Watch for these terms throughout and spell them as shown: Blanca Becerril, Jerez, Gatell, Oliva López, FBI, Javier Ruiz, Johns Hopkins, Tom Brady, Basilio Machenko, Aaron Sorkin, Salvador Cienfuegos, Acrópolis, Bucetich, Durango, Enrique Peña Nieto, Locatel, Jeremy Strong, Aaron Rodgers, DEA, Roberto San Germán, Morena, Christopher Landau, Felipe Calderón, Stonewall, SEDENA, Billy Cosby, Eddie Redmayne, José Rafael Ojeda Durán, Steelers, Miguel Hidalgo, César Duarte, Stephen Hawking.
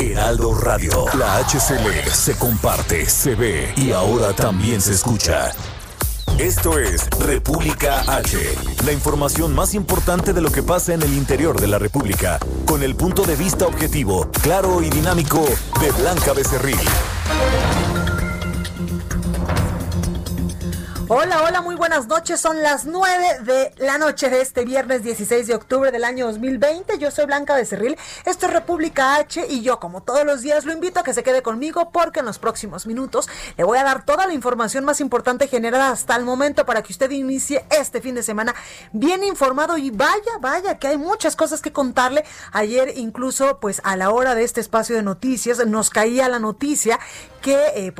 Heraldo Radio, la HCL, se comparte, se ve y ahora también se escucha. Esto es República H, la información más importante de lo que pasa en el interior de la República, con el punto de vista objetivo, claro y dinámico de Blanca Becerril. Hola, hola, muy buenas noches. Son las 9 de la noche de este viernes 16 de octubre del año 2020. Yo soy Blanca Becerril, esto es República H y yo, como todos los días, lo invito a que se quede conmigo porque en los próximos minutos le voy a dar toda la información más importante generada hasta el momento para que usted inicie este fin de semana bien informado. Y vaya, que hay muchas cosas que contarle. Ayer incluso, pues a la hora de este espacio de noticias, nos caía la noticia que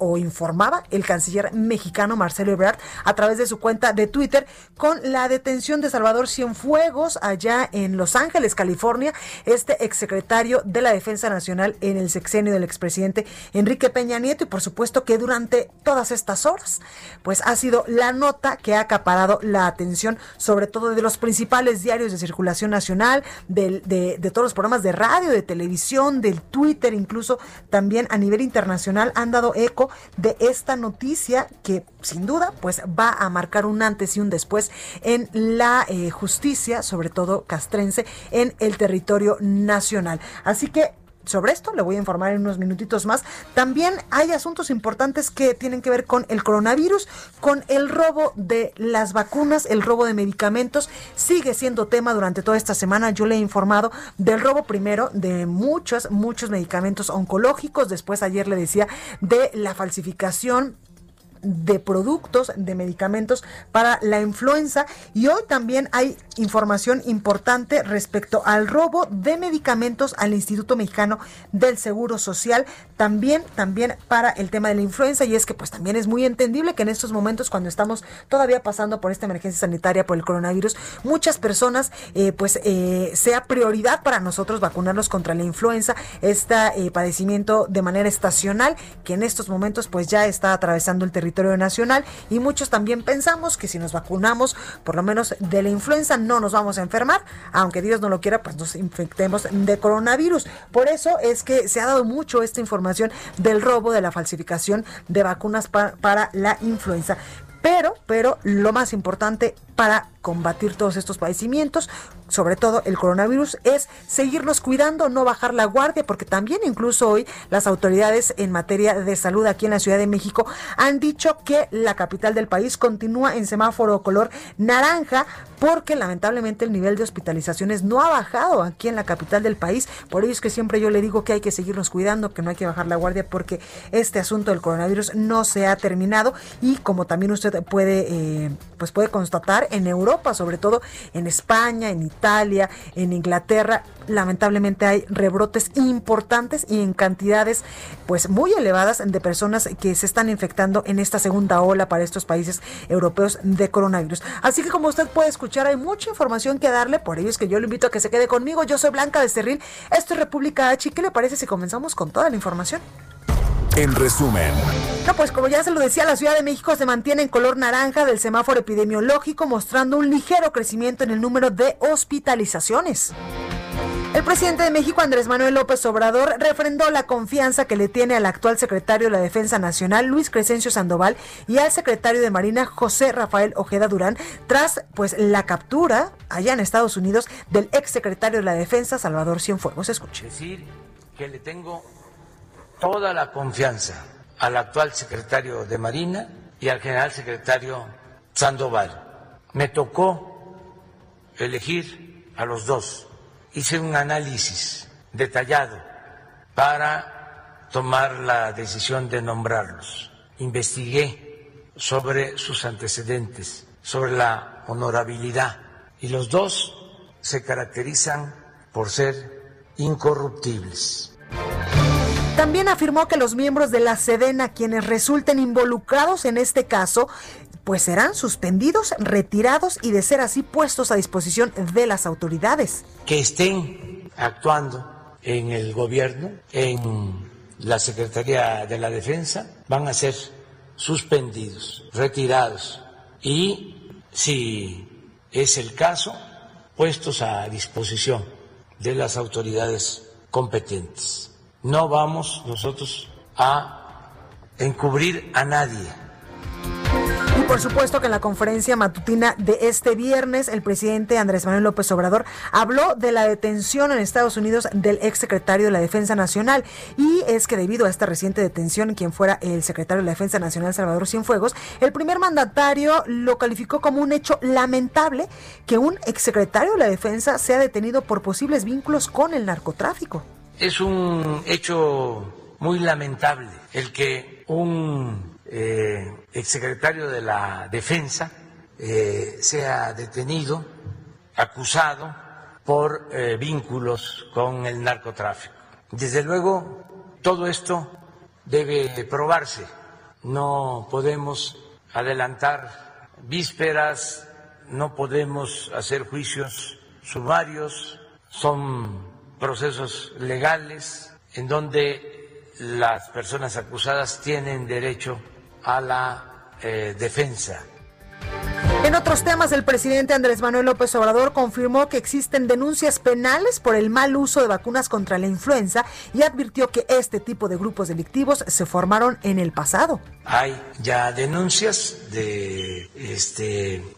informaba el canciller mexicano Marcelo Ebrard a través de su cuenta de Twitter con la detención de Salvador Cienfuegos allá en Los Ángeles, California, este exsecretario de la Defensa Nacional en el sexenio del expresidente Enrique Peña Nieto, y por supuesto que durante todas estas horas pues ha sido la nota que ha acaparado la atención, sobre todo de los principales diarios de circulación nacional, de todos los programas de radio, de televisión, del Twitter, incluso también a nivel internacional han dado eco de esta noticia que sin duda pues va a marcar un antes y un después en la justicia, sobre todo castrense, en el territorio nacional. Así que sobre esto le voy a informar en unos minutitos más. También hay asuntos importantes que tienen que ver con el coronavirus, con el robo de las vacunas, el robo de medicamentos. Sigue siendo tema durante toda esta semana. Yo le he informado del robo primero de muchos medicamentos oncológicos. Después ayer le decía de la falsificación de productos, de medicamentos para la influenza, y hoy también hay información importante respecto al robo de medicamentos al Instituto Mexicano del Seguro Social, también para el tema de la influenza, y es que pues también es muy entendible que en estos momentos, cuando estamos todavía pasando por esta emergencia sanitaria por el coronavirus, muchas personas sea prioridad para nosotros vacunarnos contra la influenza, este padecimiento de manera estacional que en estos momentos pues ya está atravesando el territorio nacional, y muchos también pensamos que si nos vacunamos por lo menos de la influenza no nos vamos a enfermar, aunque Dios no lo quiera pues nos infectemos de coronavirus. Por eso es que se ha dado mucho esta información del robo, de la falsificación de vacunas para la influenza. Pero lo más importante para combatir todos estos padecimientos, sobre todo el coronavirus, es seguirnos cuidando, no bajar la guardia, porque también incluso hoy las autoridades en materia de salud aquí en la Ciudad de México han dicho que la capital del país continúa en semáforo color naranja, porque lamentablemente el nivel de hospitalizaciones no ha bajado aquí en la capital del país. Por ello es que siempre yo le digo que hay que seguirnos cuidando, que no hay que bajar la guardia, porque este asunto del coronavirus no se ha terminado. Y como también usted puede constatar en Europa, sobre todo en España, en Italia, en Inglaterra, lamentablemente hay rebrotes importantes y en cantidades pues muy elevadas de personas que se están infectando en esta segunda ola para estos países europeos de coronavirus. Así que como usted puede escuchar, hay mucha información que darle, por ello es que yo le invito a que se quede conmigo. Yo soy Blanca Becerril, esto es República H. ¿Qué le parece si comenzamos con toda la información? En resumen. No, pues como ya se lo decía, la Ciudad de México se mantiene en color naranja del semáforo epidemiológico, mostrando un ligero crecimiento en el número de hospitalizaciones. El presidente de México, Andrés Manuel López Obrador, refrendó la confianza que le tiene al actual secretario de la Defensa Nacional, Luis Crescencio Sandoval, y al secretario de Marina, José Rafael Ojeda Durán, tras pues la captura allá en Estados Unidos del exsecretario de la Defensa, Salvador Cienfuegos. Escuche. Decir que le tengo toda la confianza al actual secretario de Marina y al general secretario Sandoval. Me tocó elegir a los dos. Hice un análisis detallado para tomar la decisión de nombrarlos. Investigué sobre sus antecedentes, sobre la honorabilidad y los dos se caracterizan por ser incorruptibles. También afirmó que los miembros de la SEDENA, quienes resulten involucrados en este caso, pues serán suspendidos, retirados y, de ser así, puestos a disposición de las autoridades. Que estén actuando en el gobierno, en la Secretaría de la Defensa, van a ser suspendidos, retirados y, si es el caso, puestos a disposición de las autoridades competentes. No vamos nosotros a encubrir a nadie. Y por supuesto que en la conferencia matutina de este viernes, el presidente Andrés Manuel López Obrador habló de la detención en Estados Unidos del exsecretario de la Defensa Nacional. Y es que debido a esta reciente detención, quien fuera el secretario de la Defensa Nacional, Salvador Cienfuegos, el primer mandatario lo calificó como un hecho lamentable que un exsecretario de la Defensa sea detenido por posibles vínculos con el narcotráfico. Es un hecho muy lamentable el que un exsecretario de la Defensa sea detenido, acusado por vínculos con el narcotráfico. Desde luego, todo esto debe probarse. No podemos adelantar vísperas, no podemos hacer juicios sumarios, son procesos legales en donde las personas acusadas tienen derecho a la defensa. En otros temas, el presidente Andrés Manuel López Obrador confirmó que existen denuncias penales por el mal uso de vacunas contra la influenza y advirtió que este tipo de grupos delictivos se formaron en el pasado. Hay ya denuncias de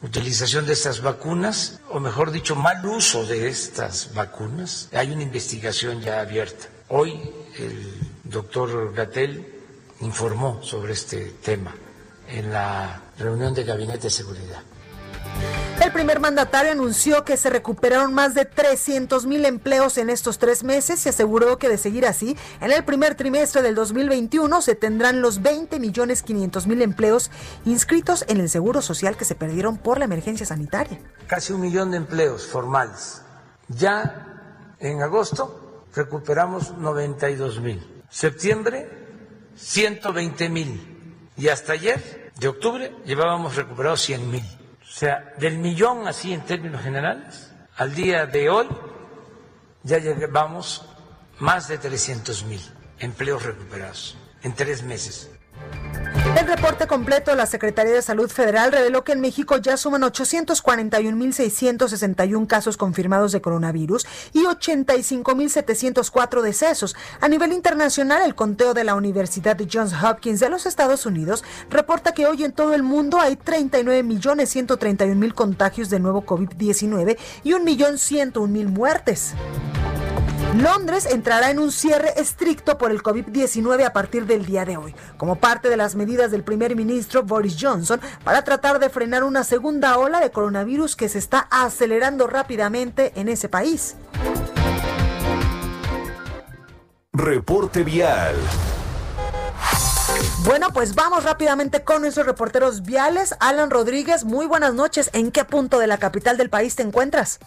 utilización de estas vacunas, o mejor dicho, mal uso de estas vacunas. Hay una investigación ya abierta. Hoy el doctor Gatell informó sobre este tema en la reunión de Gabinete de Seguridad. El primer mandatario anunció que se recuperaron más de 300,000 empleos en estos 3 meses y aseguró que, de seguir así, en el primer trimestre del 2021 se tendrán los 20,500,000 empleos inscritos en el Seguro Social que se perdieron por la emergencia sanitaria. Casi 1 millón de empleos formales. Ya en agosto recuperamos 92,000. Septiembre, 120,000. Y hasta ayer, de octubre, llevábamos recuperados 100,000. O sea, del millón, así en términos generales, al día de hoy ya llevamos más de 300,000 empleos recuperados en 3 meses. El reporte completo de la Secretaría de Salud Federal reveló que en México ya suman 841,661 casos confirmados de coronavirus y 85,704 decesos. A nivel internacional, el conteo de la Universidad de Johns Hopkins de los Estados Unidos reporta que hoy en todo el mundo hay 39,131,000 contagios de nuevo COVID-19 y 1,101,000 muertes. Londres entrará en un cierre estricto por el COVID-19 a partir del día de hoy, como parte de las medidas del primer ministro Boris Johnson para tratar de frenar una segunda ola de coronavirus que se está acelerando rápidamente en ese país. Reporte vial. Bueno, pues vamos rápidamente con nuestros reporteros viales. Alan Rodríguez, muy buenas noches. ¿En qué punto de la capital del país te encuentras?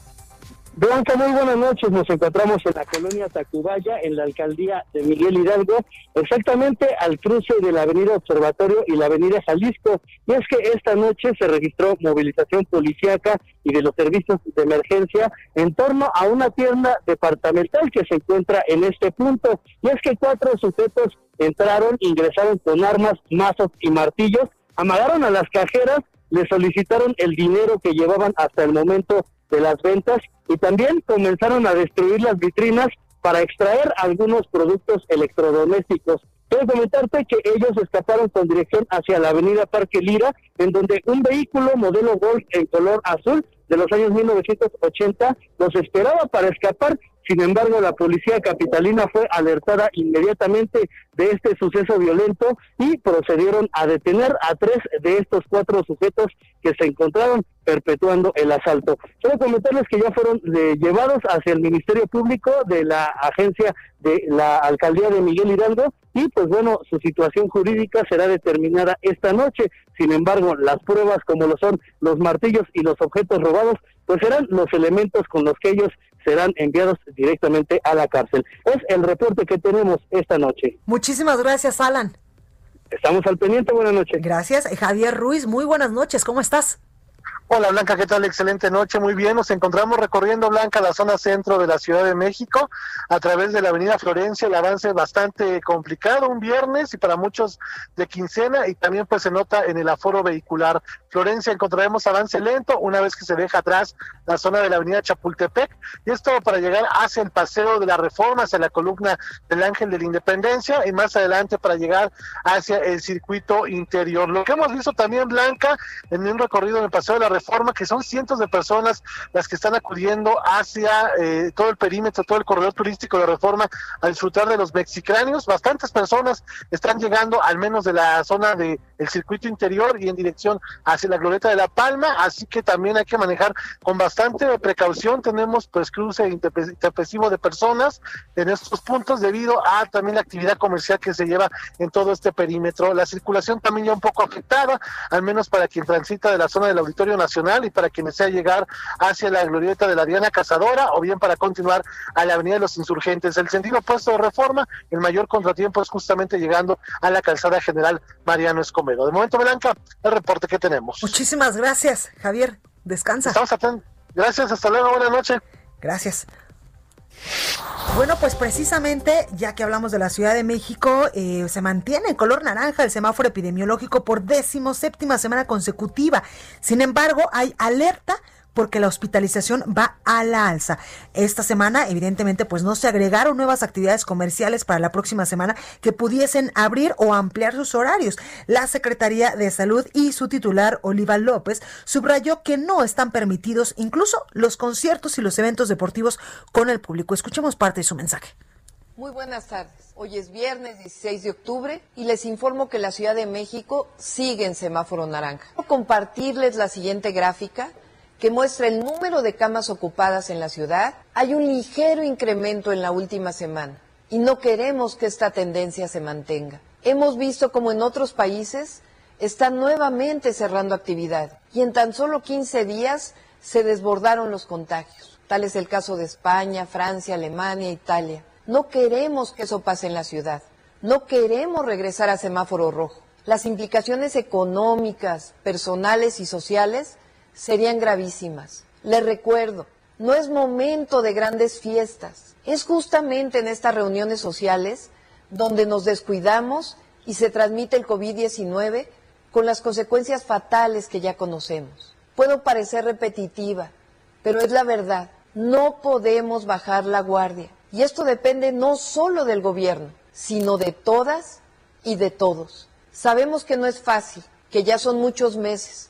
Blanca, muy buenas noches. Nos encontramos en la colonia Tacubaya, en la alcaldía de Miguel Hidalgo, exactamente al cruce de la avenida Observatorio y la avenida Jalisco. Y es que esta noche se registró movilización policíaca y de los servicios de emergencia en torno a una tienda departamental que se encuentra en este punto. Y es que 4 sujetos entraron, ingresaron con armas, mazos y martillos, amagaron a las cajeras, les solicitaron el dinero que llevaban hasta el momento de las ventas y también comenzaron a destruir las vitrinas para extraer algunos productos electrodomésticos. Quiero comentarte que ellos escaparon con dirección hacia la avenida Parque Lira, en donde un vehículo modelo Golf en color azul de los años 1980 los esperaba para escapar. Sin embargo, la policía capitalina fue alertada inmediatamente de este suceso violento y procedieron a detener a 3 de estos 4 sujetos que se encontraron perpetuando el asalto. Quiero comentarles que ya fueron llevados hacia el Ministerio Público de la Agencia de la alcaldía de Miguel Hidalgo, y pues bueno, su situación jurídica será determinada esta noche. Sin embargo, las pruebas, como lo son los martillos y los objetos robados, pues serán los elementos con los que ellos serán enviados directamente a la cárcel. Es el reporte que tenemos esta noche. Muchísimas gracias, Alan. Estamos al pendiente, buenas noches. Gracias, Javier Ruiz, muy buenas noches, ¿cómo estás? Hola Blanca, ¿qué tal? Excelente noche, muy bien, nos encontramos recorriendo, Blanca, la zona centro de la Ciudad de México a través de la avenida Florencia. El avance es bastante complicado, un viernes y para muchos de quincena, y también pues se nota en el aforo vehicular. Florencia encontraremos avance lento una vez que se deja atrás la zona de la avenida Chapultepec, y esto para llegar hacia el Paseo de la Reforma, hacia la columna del Ángel de la Independencia, y más adelante para llegar hacia el circuito interior. Lo que hemos visto también, Blanca, en un recorrido en el Paseo de la Reforma, que son cientos de personas las que están acudiendo hacia todo el perímetro, todo el corredor turístico de la Reforma a disfrutar de los mexicráneos. Bastantes personas están llegando al menos de la zona del circuito interior y en dirección hacia la Glorieta de La Palma, así que también hay que manejar con bastante precaución. Tenemos pues cruce intempestivo de personas en estos puntos debido a también la actividad comercial que se lleva en todo este perímetro. La circulación también ya un poco afectada, al menos para quien transita de la zona del Auditorio Nacional y para quien desea llegar hacia la glorieta de la Diana Cazadora, o bien para continuar a la avenida de los Insurgentes. El sentido opuesto de Reforma, el mayor contratiempo es justamente llegando a la calzada General Mariano Escobedo. De momento, Blanca, el reporte que tenemos. Muchísimas gracias, Javier, descansa. Estamos atentos. Gracias, hasta luego, buenas noches. Gracias. Bueno, pues precisamente, ya que hablamos de la Ciudad de México, se mantiene en color naranja el semáforo epidemiológico por 17ª semana consecutiva. Sin embargo, hay alerta porque la hospitalización va a la alza. Esta semana, evidentemente, pues no se agregaron nuevas actividades comerciales para la próxima semana que pudiesen abrir o ampliar sus horarios. La Secretaría de Salud y su titular, Oliva López, subrayó que no están permitidos incluso los conciertos y los eventos deportivos con el público. Escuchemos parte de su mensaje. Muy buenas tardes. Hoy es viernes 16 de octubre y les informo que la Ciudad de México sigue en semáforo naranja. Quiero compartirles la siguiente gráfica que muestra el número de camas ocupadas en la ciudad. Hay un ligero incremento en la última semana y no queremos que esta tendencia se mantenga. Hemos visto como en otros países están nuevamente cerrando actividad y en tan solo 15 días se desbordaron los contagios. Tal es el caso de España, Francia, Alemania, Italia. No queremos que eso pase en la ciudad. No queremos regresar a semáforo rojo. Las implicaciones económicas, personales y sociales serían gravísimas. Les recuerdo, no es momento de grandes fiestas. Es justamente en estas reuniones sociales donde nos descuidamos y se transmite el COVID-19 con las consecuencias fatales que ya conocemos. Puedo parecer repetitiva, pero es la verdad. No podemos bajar la guardia. Y esto depende no solo del gobierno, sino de todas y de todos. Sabemos que no es fácil, que ya son muchos meses,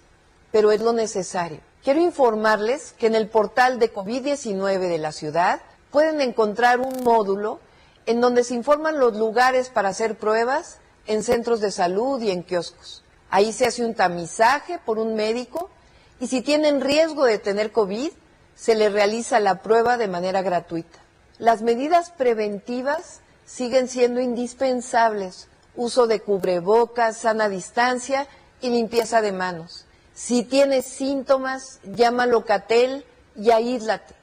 pero es lo necesario. Quiero informarles que en el portal de COVID-19 de la ciudad pueden encontrar un módulo en donde se informan los lugares para hacer pruebas en centros de salud y en kioscos. Ahí se hace un tamizaje por un médico y si tienen riesgo de tener COVID, se les realiza la prueba de manera gratuita. Las medidas preventivas siguen siendo indispensables: uso de cubrebocas, sana distancia y limpieza de manos. Si tienes síntomas, llama a Locatel y aíslate,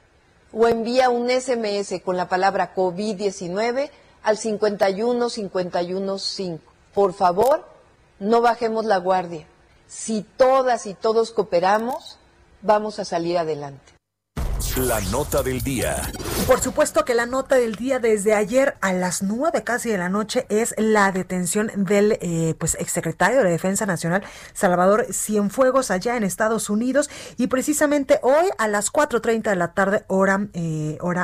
o envía un SMS con la palabra COVID-19 al 51515. Por favor, no bajemos la guardia. Si todas y todos cooperamos, vamos a salir adelante. La nota del día. Por supuesto que la nota del día desde ayer a las 9 casi de la noche es la detención del exsecretario de la Defensa Nacional, Salvador Cienfuegos, allá en Estados Unidos, y precisamente hoy a las 4:30 de la tarde, hora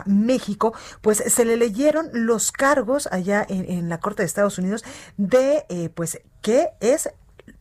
México, pues se le leyeron los cargos allá en la Corte de Estados Unidos de que es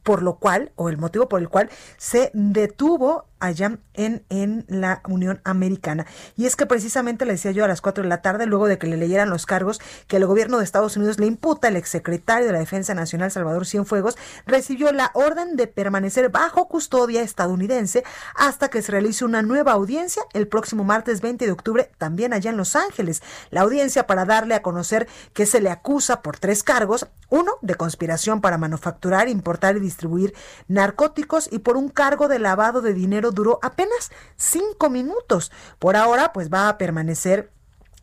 por lo cual, o el motivo por el cual se detuvo allá en la Unión Americana. Y es que precisamente le decía yo a las 4 de la tarde, luego de que le leyeran los cargos que el gobierno de Estados Unidos le imputa al exsecretario de la Defensa Nacional, Salvador Cienfuegos, recibió la orden de permanecer bajo custodia estadounidense hasta que se realice una nueva audiencia el próximo martes 20 de octubre, también allá en Los Ángeles. La audiencia para darle a conocer que se le acusa por 3 cargos, uno de conspiración para manufacturar, importar y distribuir narcóticos, y por un cargo de lavado de dinero duró apenas 5 minutos. Por ahora, pues va a permanecer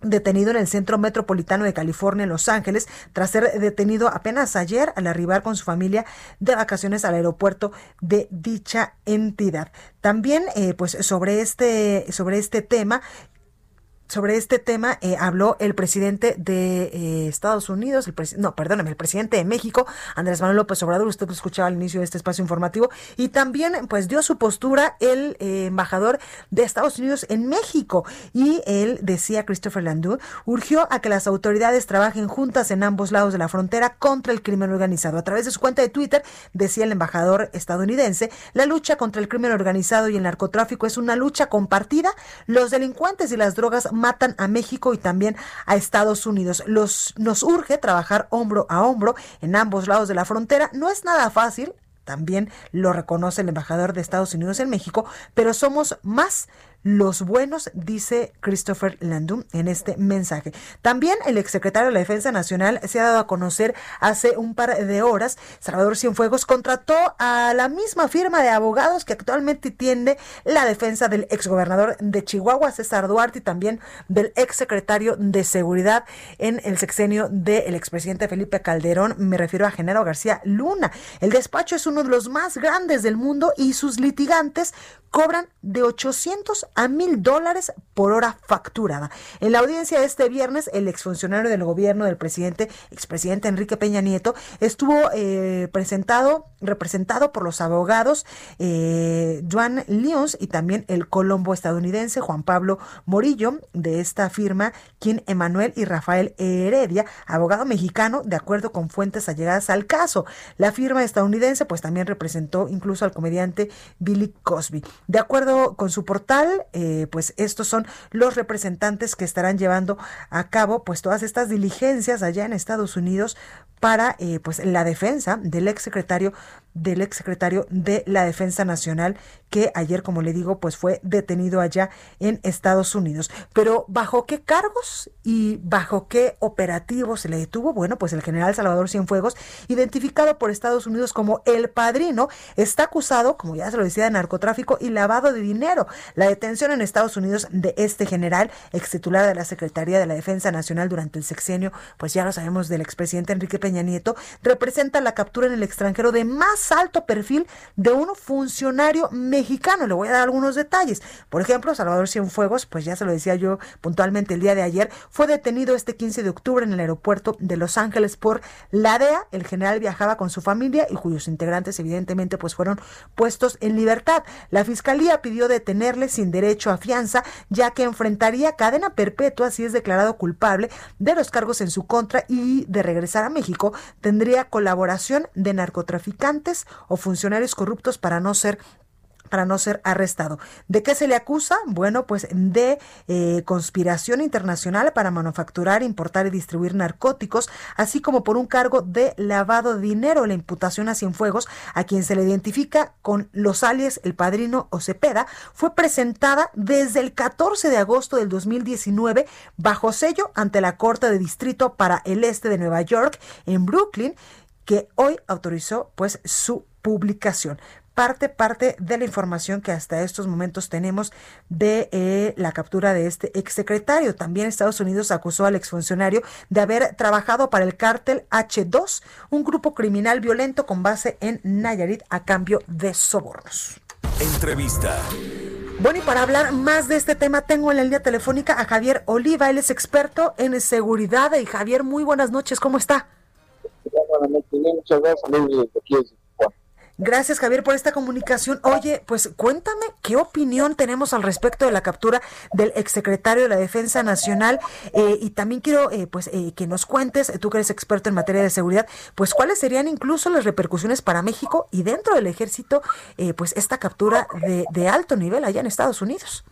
detenido en el Centro Metropolitano de California, en Los Ángeles, tras ser detenido apenas ayer al arribar con su familia de vacaciones al aeropuerto de dicha entidad. También, pues sobre este tema habló el presidente de Estados Unidos, el presidente de México, Andrés Manuel López Obrador. Usted lo escuchaba al inicio de este espacio informativo. Y también pues dio su postura el embajador de Estados Unidos en México. Y él decía, Christopher Landau, urgió a que las autoridades trabajen juntas en ambos lados de la frontera contra el crimen organizado. A través de su cuenta de Twitter, decía el embajador estadounidense, la lucha contra el crimen organizado y el narcotráfico es una lucha compartida. Los delincuentes y las drogas matan a México y también a Estados Unidos. Nos urge trabajar hombro a hombro en ambos lados de la frontera. No es nada fácil, también lo reconoce el embajador de Estados Unidos en México, pero somos más los buenos, dice Christopher Landau en este mensaje. También el exsecretario de la Defensa Nacional se ha dado a conocer hace un par de horas. Salvador Cienfuegos contrató a la misma firma de abogados que actualmente tiene la defensa del exgobernador de Chihuahua, César Duarte, y también del exsecretario de Seguridad en el sexenio del expresidente Felipe Calderón. Me refiero a Genaro García Luna. El despacho es uno de los más grandes del mundo y sus litigantes cobran de $800 a $1,000 por hora facturada. En la audiencia de este viernes, el exfuncionario del gobierno del expresidente Enrique Peña Nieto, estuvo representado por los abogados Juan Lyons y también el colombo estadounidense Juan Pablo Morillo, de esta firma, quien Emanuel y Rafael Heredia, abogado mexicano, de acuerdo con fuentes allegadas al caso. La firma estadounidense pues también representó incluso al comediante Billy Cosby. De acuerdo con su portal, pues estos son los representantes que estarán llevando a cabo pues todas estas diligencias allá en Estados Unidos para pues la defensa del exsecretario de la Defensa Nacional, que ayer, como le digo, pues fue detenido allá en Estados Unidos. Pero ¿bajo qué cargos y bajo qué operativos se le detuvo? Bueno, pues el general Salvador Cienfuegos, identificado por Estados Unidos como el padrino, está acusado, como ya se lo decía, de narcotráfico y lavado de dinero. La detención en Estados Unidos de este general, ex titular de la Secretaría de la Defensa Nacional durante el sexenio, pues ya lo sabemos, del expresidente Enrique Peña Nieto, representa la captura en el extranjero de más alto perfil de un funcionario mexicano. Le voy a dar algunos detalles. Por ejemplo, Salvador Cienfuegos, pues ya se lo decía yo puntualmente el día de ayer, fue detenido este 15 de octubre en el aeropuerto de Los Ángeles por la DEA. El general viajaba con su familia y cuyos integrantes evidentemente pues fueron puestos en libertad. La fiscalía pidió detenerle sin derecho a fianza, ya que enfrentaría cadena perpetua si es declarado culpable de los cargos en su contra, y de regresar a México tendría colaboración de narcotraficantes o funcionarios corruptos para no ser arrestado. ¿De qué se le acusa? Bueno, pues de conspiración internacional para manufacturar, importar y distribuir narcóticos, así como por un cargo de lavado de dinero. La imputación a Cienfuegos, a quien se le identifica con los alias El Padrino o Cepeda, fue presentada desde el 14 de agosto del 2019 bajo sello ante la Corte de Distrito para el Este de Nueva York, en Brooklyn, que hoy autorizó pues su publicación. Parte de la información que hasta estos momentos tenemos de la captura de este exsecretario. También Estados Unidos acusó al exfuncionario de haber trabajado para el cártel H2, un grupo criminal violento con base en Nayarit, a cambio de sobornos. Entrevista. Bueno, y para hablar más de este tema tengo en la línea telefónica a Javier Oliva. Él es experto en seguridad. Y Javier, muy buenas noches, ¿cómo está? Buenas noches, muchas gracias. Gracias, Javier, por esta comunicación. Oye, pues cuéntame qué opinión tenemos al respecto de la captura del exsecretario de la Defensa Nacional, y también quiero que nos cuentes, tú que eres experto en materia de seguridad, pues cuáles serían incluso las repercusiones para México y dentro del ejército, pues esta captura de alto nivel allá en Estados Unidos.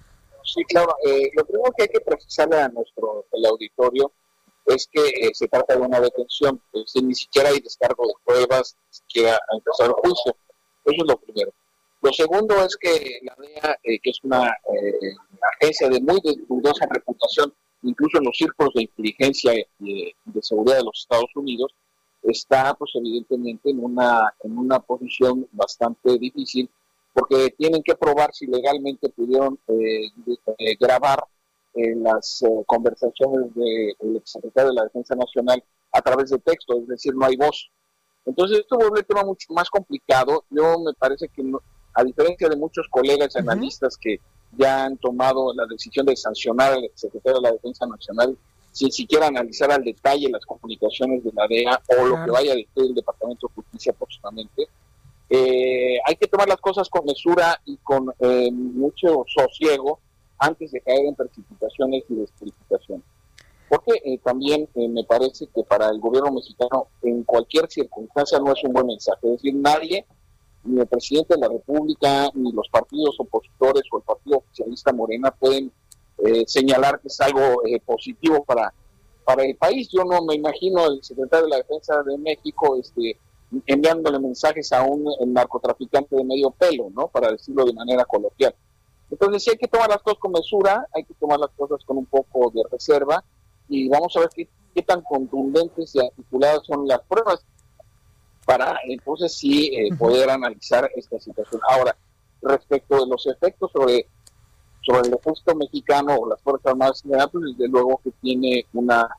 Sí, claro. Lo primero que hay que precisarle a el auditorio es que se trata de una detención, ni siquiera hay descargo de pruebas, ni siquiera ha empezado el juicio. Eso es lo primero. Lo segundo es que la DEA, que es una agencia de muy dudosa reputación, incluso en los círculos de inteligencia y de seguridad de los Estados Unidos, está pues evidentemente en una posición bastante difícil, porque tienen que probar si legalmente pudieron grabar las conversaciones del exsecretario de la Defensa Nacional a través de texto, es decir, no hay voz. Entonces esto vuelve un tema mucho más complicado. Yo me parece que, no, a diferencia de muchos colegas analistas que ya han tomado la decisión de sancionar al exsecretario de la Defensa Nacional sin siquiera analizar al detalle las comunicaciones de la DEA o lo que vaya a decir el Departamento de Justicia próximamente, hay que tomar las cosas con mesura y con mucho sosiego antes de caer en precipitaciones y descalificaciones. Porque también me parece que para el gobierno mexicano, en cualquier circunstancia, no es un buen mensaje. Es decir, nadie, ni el presidente de la República, ni los partidos opositores o el partido oficialista Morena pueden señalar que es algo positivo para el país. Yo no me imagino al secretario de la Defensa de México enviándole mensajes a un narcotraficante de medio pelo, ¿no? Para decirlo de manera coloquial. Entonces sí hay que tomar las cosas con mesura, hay que tomar las cosas con un poco de reserva y vamos a ver qué tan contundentes y articuladas son las pruebas para entonces sí poder analizar esta situación. Ahora, respecto de los efectos sobre el ejército mexicano o las Fuerzas Armadas, pues desde luego que tiene una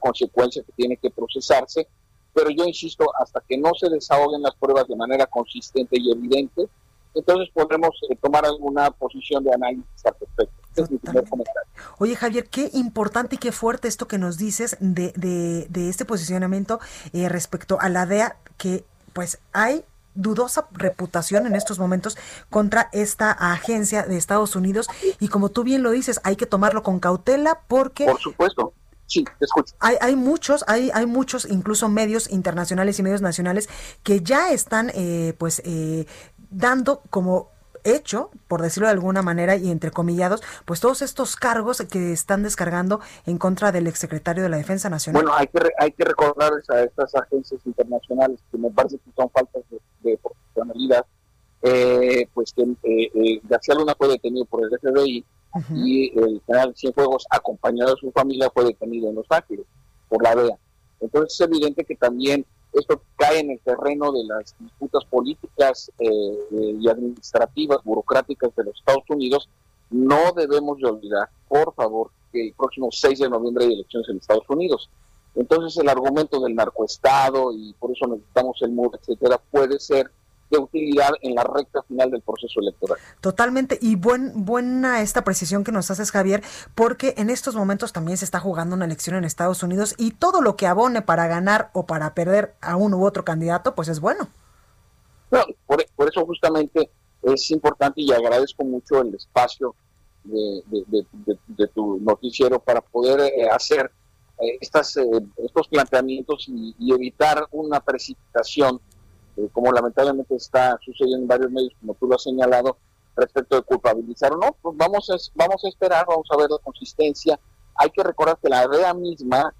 consecuencia que tiene que procesarse, pero yo insisto, hasta que no se desahoguen las pruebas de manera consistente y evidente, entonces podremos tomar alguna posición de análisis al respecto. Este es mi primer comentario. Oye, Javier, qué importante y qué fuerte esto que nos dices de este posicionamiento respecto a la DEA, que pues hay dudosa reputación en estos momentos contra esta agencia de Estados Unidos, y como tú bien lo dices, hay que tomarlo con cautela porque... Por supuesto. Sí, te escucho. Hay muchos, incluso medios internacionales y medios nacionales que ya están, dando como hecho, por decirlo de alguna manera y entrecomillados, pues todos estos cargos que están descargando en contra del exsecretario de la Defensa Nacional. Bueno, hay que recordar a estas agencias internacionales que me parece que son faltas de profesionalidad, pues que García Luna fue detenido por el FBI y el general Cienfuegos, acompañado de su familia, fue detenido en Los Ángeles por la DEA. Entonces es evidente que también esto cae en el terreno de las disputas políticas y administrativas, burocráticas de los Estados Unidos. No debemos de olvidar, por favor, que el próximo 6 de noviembre hay elecciones en Estados Unidos. Entonces el argumento del narcoestado y por eso necesitamos el muro, etcétera, puede ser de utilidad en la recta final del proceso electoral. Totalmente, y buena esta precisión que nos haces, Javier, porque en estos momentos también se está jugando una elección en Estados Unidos y todo lo que abone para ganar o para perder a uno u otro candidato, pues es bueno. Bueno, por eso justamente es importante y agradezco mucho el espacio de tu noticiero para poder hacer estos planteamientos y evitar una precipitación como lamentablemente está sucediendo en varios medios, como tú lo has señalado, respecto de culpabilizar o no. Pues vamos a esperar, vamos a ver la consistencia. Hay que recordar que la DEA misma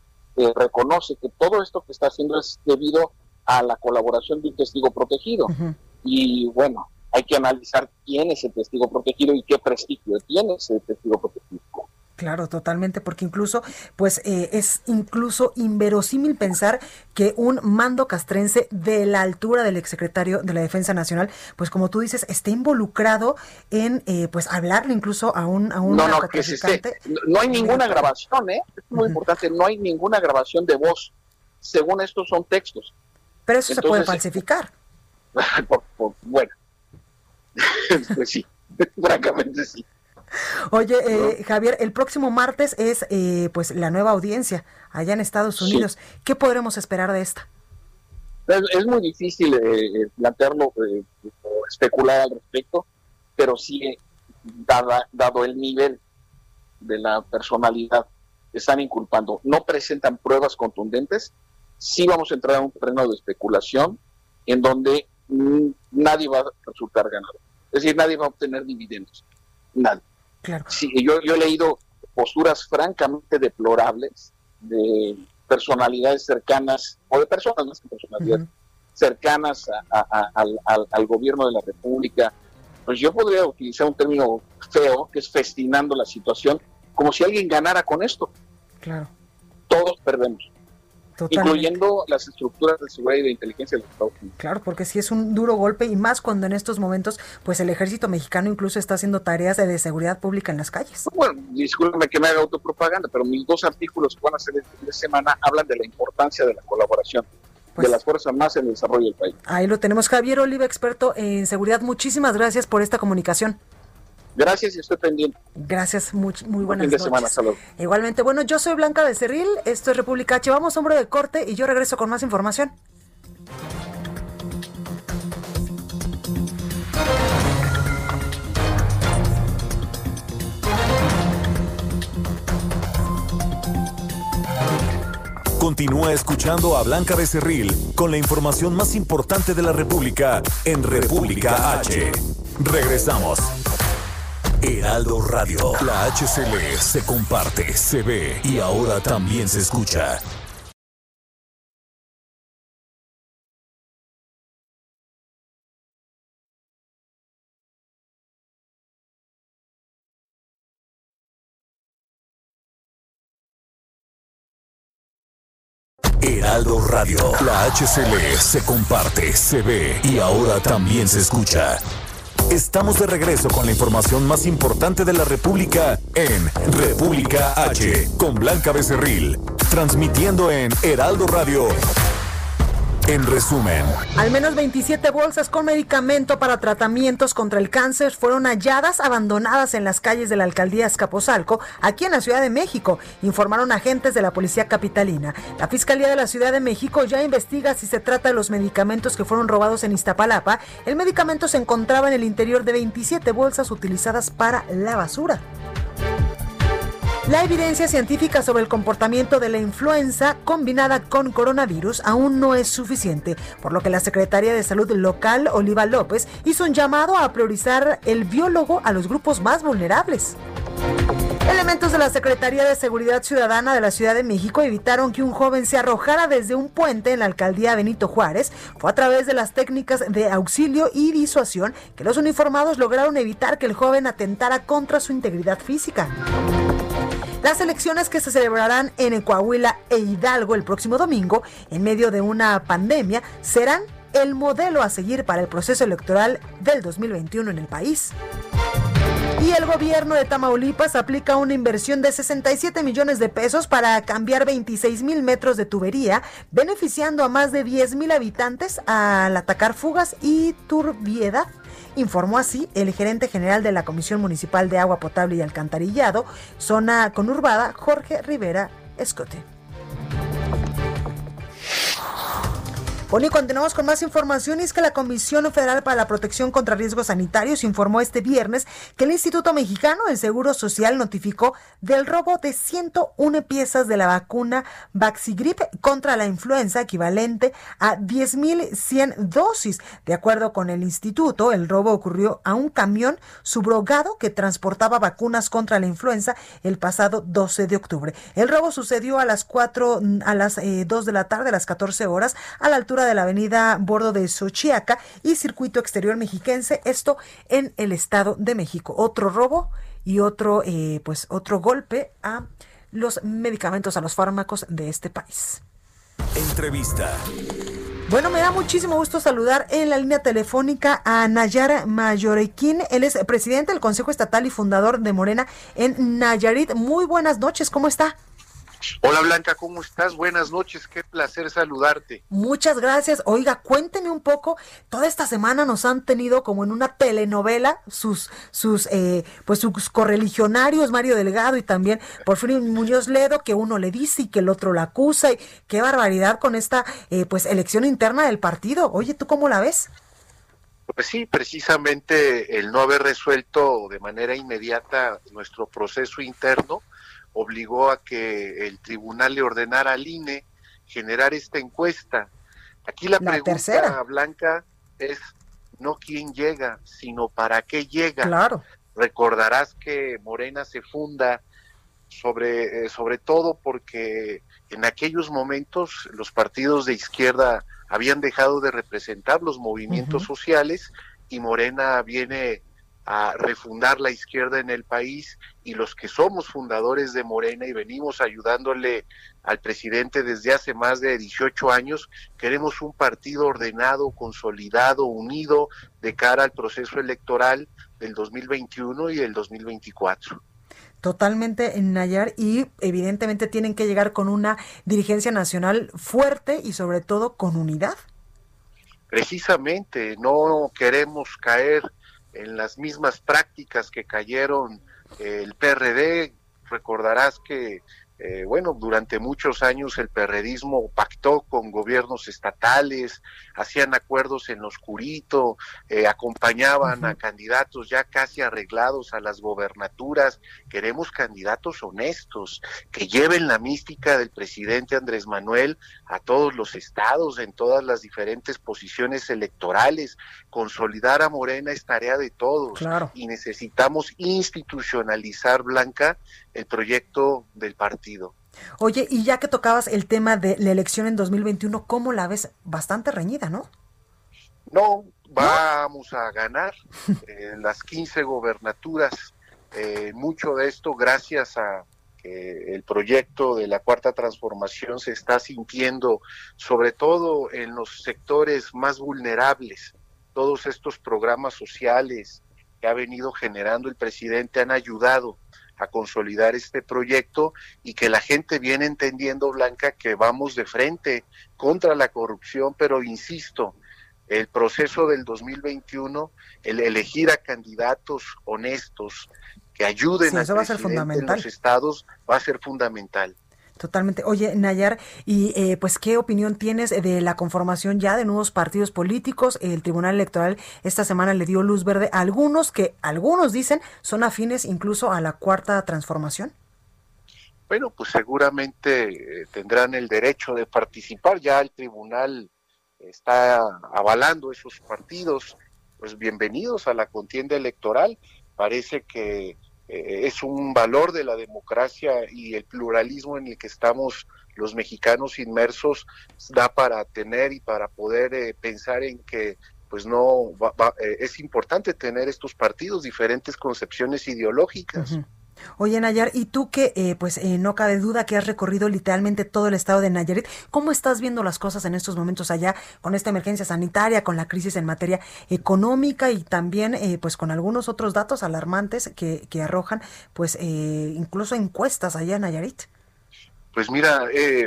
reconoce que todo esto que está haciendo es debido a la colaboración de un testigo protegido. Y bueno, hay que analizar quién es el testigo protegido y qué prestigio tiene ese testigo protegido. Claro, totalmente, porque incluso, pues es incluso inverosímil pensar que un mando castrense de la altura del exsecretario de la Defensa Nacional, pues como tú dices, esté involucrado en, pues hablarle incluso a un narcotraficante. No hay ninguna grabación, es muy importante, no hay ninguna grabación de voz. Según esto son textos. Pero eso se puede falsificar. Bueno, pues sí, francamente sí. Oye, Javier, el próximo martes es pues la nueva audiencia allá en Estados Unidos. Sí. ¿Qué podremos esperar de esta? Es muy difícil plantearlo o especular al respecto, pero sí, dado el nivel de la personalidad que están inculpando, no presentan pruebas contundentes, sí vamos a entrar a un terreno de especulación en donde nadie va a resultar ganador. Es decir, nadie va a obtener dividendos. Nadie. Claro. Sí, yo he leído posturas francamente deplorables de personalidades cercanas, o de personas más que personalidades, cercanas al gobierno de la República. Pues yo podría utilizar un término feo, que es festinando la situación, como si alguien ganara con esto. Claro. Todos perdemos. Totalmente. Incluyendo las estructuras de seguridad y de inteligencia de los Estados Unidos. Claro, porque sí es un duro golpe, y más cuando en estos momentos pues el ejército mexicano incluso está haciendo tareas de seguridad pública en las calles. Bueno, discúlpeme que me haga autopropaganda, pero mis dos artículos que van a ser de semana hablan de la importancia de la colaboración de las fuerzas más en el desarrollo del país. Ahí lo tenemos. Javier Oliva, experto en seguridad, muchísimas gracias por esta comunicación. Gracias y estoy pendiente. Gracias, muy buenas noches. Fin de semana, salud. Igualmente, bueno, yo soy Blanca Becerril, esto es República H. Vamos, hombre de corte, y yo regreso con más información. Continúa escuchando a Blanca Becerril con la información más importante de la República en República H. Regresamos. Heraldo Radio, la HCL se comparte, se ve y ahora también se escucha. Heraldo Radio, la HCL se comparte, se ve y ahora también se escucha. Estamos de regreso con la información más importante de la República en República H, con Blanca Becerril, transmitiendo en Heraldo Radio. En resumen, al menos 27 bolsas con medicamento para tratamientos contra el cáncer fueron halladas abandonadas en las calles de la alcaldía Azcapotzalco, aquí en la Ciudad de México, informaron agentes de la policía capitalina. La Fiscalía de la Ciudad de México ya investiga si se trata de los medicamentos que fueron robados en Iztapalapa. El medicamento se encontraba en el interior de 27 bolsas utilizadas para la basura. La evidencia científica sobre el comportamiento de la influenza combinada con coronavirus aún no es suficiente, por lo que la Secretaría de Salud local, Oliva López, hizo un llamado a priorizar el biólogo a los grupos más vulnerables. Elementos de la Secretaría de Seguridad Ciudadana de la Ciudad de México evitaron que un joven se arrojara desde un puente en la alcaldía Benito Juárez. Fue a través de las técnicas de auxilio y disuasión que los uniformados lograron evitar que el joven atentara contra su integridad física. Las elecciones que se celebrarán en Coahuila e Hidalgo el próximo domingo, en medio de una pandemia, serán el modelo a seguir para el proceso electoral del 2021 en el país. Y el gobierno de Tamaulipas aplica una inversión de 67 millones de pesos para cambiar 26,000 metros de tubería, beneficiando a más de 10,000 habitantes al atacar fugas y turbiedad, informó así el gerente general de la Comisión Municipal de Agua Potable y Alcantarillado, zona conurbada, Jorge Rivera Escote. Bueno, y continuamos con más información. Es que la Comisión Federal para la Protección contra Riesgos Sanitarios informó este viernes que el Instituto Mexicano del Seguro Social notificó del robo de 101 piezas de la vacuna Vaxigrip contra la influenza, equivalente a 10,100 dosis. De acuerdo con el instituto, el robo ocurrió a un camión subrogado que transportaba vacunas contra la influenza el pasado 12 de octubre. El robo sucedió a las 2 de la tarde, a las 14 horas, a la altura de la avenida Bordo de Xochiaca y Circuito Exterior Mexiquense, esto en el Estado de México. Otro robo y otro golpe a los medicamentos, a los fármacos de este país. Entrevista. Bueno, me da muchísimo gusto saludar en la línea telefónica a Nayar Mayorquín. Él es presidente del Consejo Estatal y fundador de Morena en Nayarit. Muy buenas noches, ¿cómo está? Hola Blanca, ¿cómo estás? Buenas noches, qué placer saludarte. Muchas gracias. Oiga, cuénteme un poco, toda esta semana nos han tenido como en una telenovela sus correligionarios, Mario Delgado y también Porfirio Muñoz Ledo, que uno le dice y que el otro la acusa, y qué barbaridad con esta elección interna del partido. Oye, ¿tú cómo la ves? Pues sí, precisamente el no haber resuelto de manera inmediata nuestro proceso interno obligó a que el tribunal le ordenara al INE generar esta encuesta. Aquí la pregunta, tercera, Blanca, es no quién llega, sino para qué llega. Claro. Recordarás que Morena se funda sobre todo porque en aquellos momentos los partidos de izquierda habían dejado de representar los movimientos sociales, y Morena viene a refundar la izquierda en el país, y los que somos fundadores de Morena y venimos ayudándole al presidente desde hace más de 18 años, queremos un partido ordenado, consolidado, unido de cara al proceso electoral del 2021 y del 2024. Totalmente, en Nayar, y evidentemente tienen que llegar con una dirigencia nacional fuerte y sobre todo con unidad. Precisamente, no queremos caer en las mismas prácticas que cayeron el PRD. Recordarás que durante muchos años el perredismo pactó con gobiernos estatales, hacían acuerdos en lo oscurito, acompañaban a candidatos ya casi arreglados a las gobernaturas. Queremos candidatos honestos, que lleven la mística del presidente Andrés Manuel a todos los estados, en todas las diferentes posiciones electorales. Consolidar a Morena es tarea de todos, claro, y necesitamos institucionalizar, Blanca, el proyecto del partido. Oye, y ya que tocabas el tema de la elección en 2021, ¿cómo la ves? Bastante reñida, ¿no? No, vamos a ganar las 15 gobernaturas. Mucho de esto gracias a que el proyecto de la Cuarta Transformación se está sintiendo, sobre todo en los sectores más vulnerables. Todos estos programas sociales que ha venido generando el presidente han ayudado a consolidar este proyecto, y que la gente viene entendiendo, Blanca, que vamos de frente contra la corrupción. Pero insisto, el proceso del 2021, el elegir a candidatos honestos que ayuden a presidente en los estados, va a ser fundamental. Totalmente. Oye, Nayar, y ¿qué opinión tienes de la conformación ya de nuevos partidos políticos? El Tribunal Electoral esta semana le dio luz verde a algunos que, algunos dicen, son afines incluso a la Cuarta Transformación. Bueno, pues seguramente tendrán el derecho de participar. Ya el Tribunal está avalando esos partidos. Pues bienvenidos a la contienda electoral. Parece que es un valor de la democracia, y el pluralismo en el que estamos los mexicanos inmersos da para tener y para poder pensar en que es importante tener estos partidos, diferentes concepciones ideológicas. Oye, Nayar, y tú que no cabe duda que has recorrido literalmente todo el estado de Nayarit, ¿cómo estás viendo las cosas en estos momentos allá con esta emergencia sanitaria, con la crisis en materia económica y también con algunos otros datos alarmantes que arrojan incluso encuestas allá en Nayarit? Pues mira,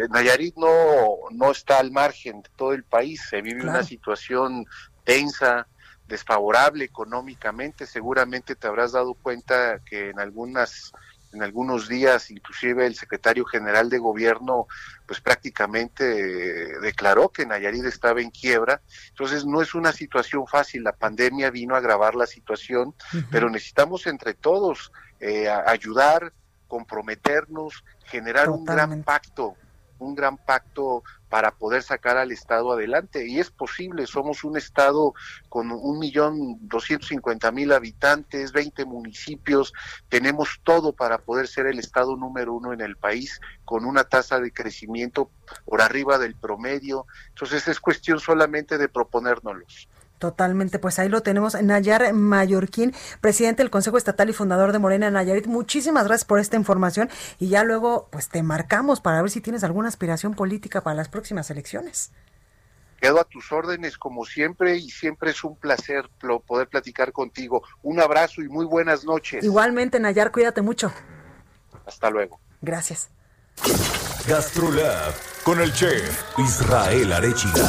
Nayarit no está al margen de todo el país, se vive una situación tensa, desfavorable económicamente. Seguramente te habrás dado cuenta que en algunos días, inclusive el secretario general de gobierno, pues prácticamente declaró que Nayarit estaba en quiebra. Entonces no es una situación fácil, la pandemia vino a agravar la situación, pero necesitamos entre todos ayudar, comprometernos, generar un gran pacto para poder sacar al estado adelante, y es posible. Somos un estado con 1,250,000 habitantes, 20 municipios, tenemos todo para poder ser el estado número 1 en el país, con una tasa de crecimiento por arriba del promedio. Entonces es cuestión solamente de proponérnoslos. Totalmente, pues ahí lo tenemos, Nayar Mayorquín, presidente del Consejo Estatal y fundador de Morena Nayarit. Muchísimas gracias por esta información, y ya luego te marcamos para ver si tienes alguna aspiración política para las próximas elecciones. Quedo a tus órdenes como siempre, y siempre es un placer poder platicar contigo. Un abrazo y muy buenas noches. Igualmente, Nayar, cuídate mucho. Hasta luego. Gracias. GastroLab con el chef Israel Arechiga.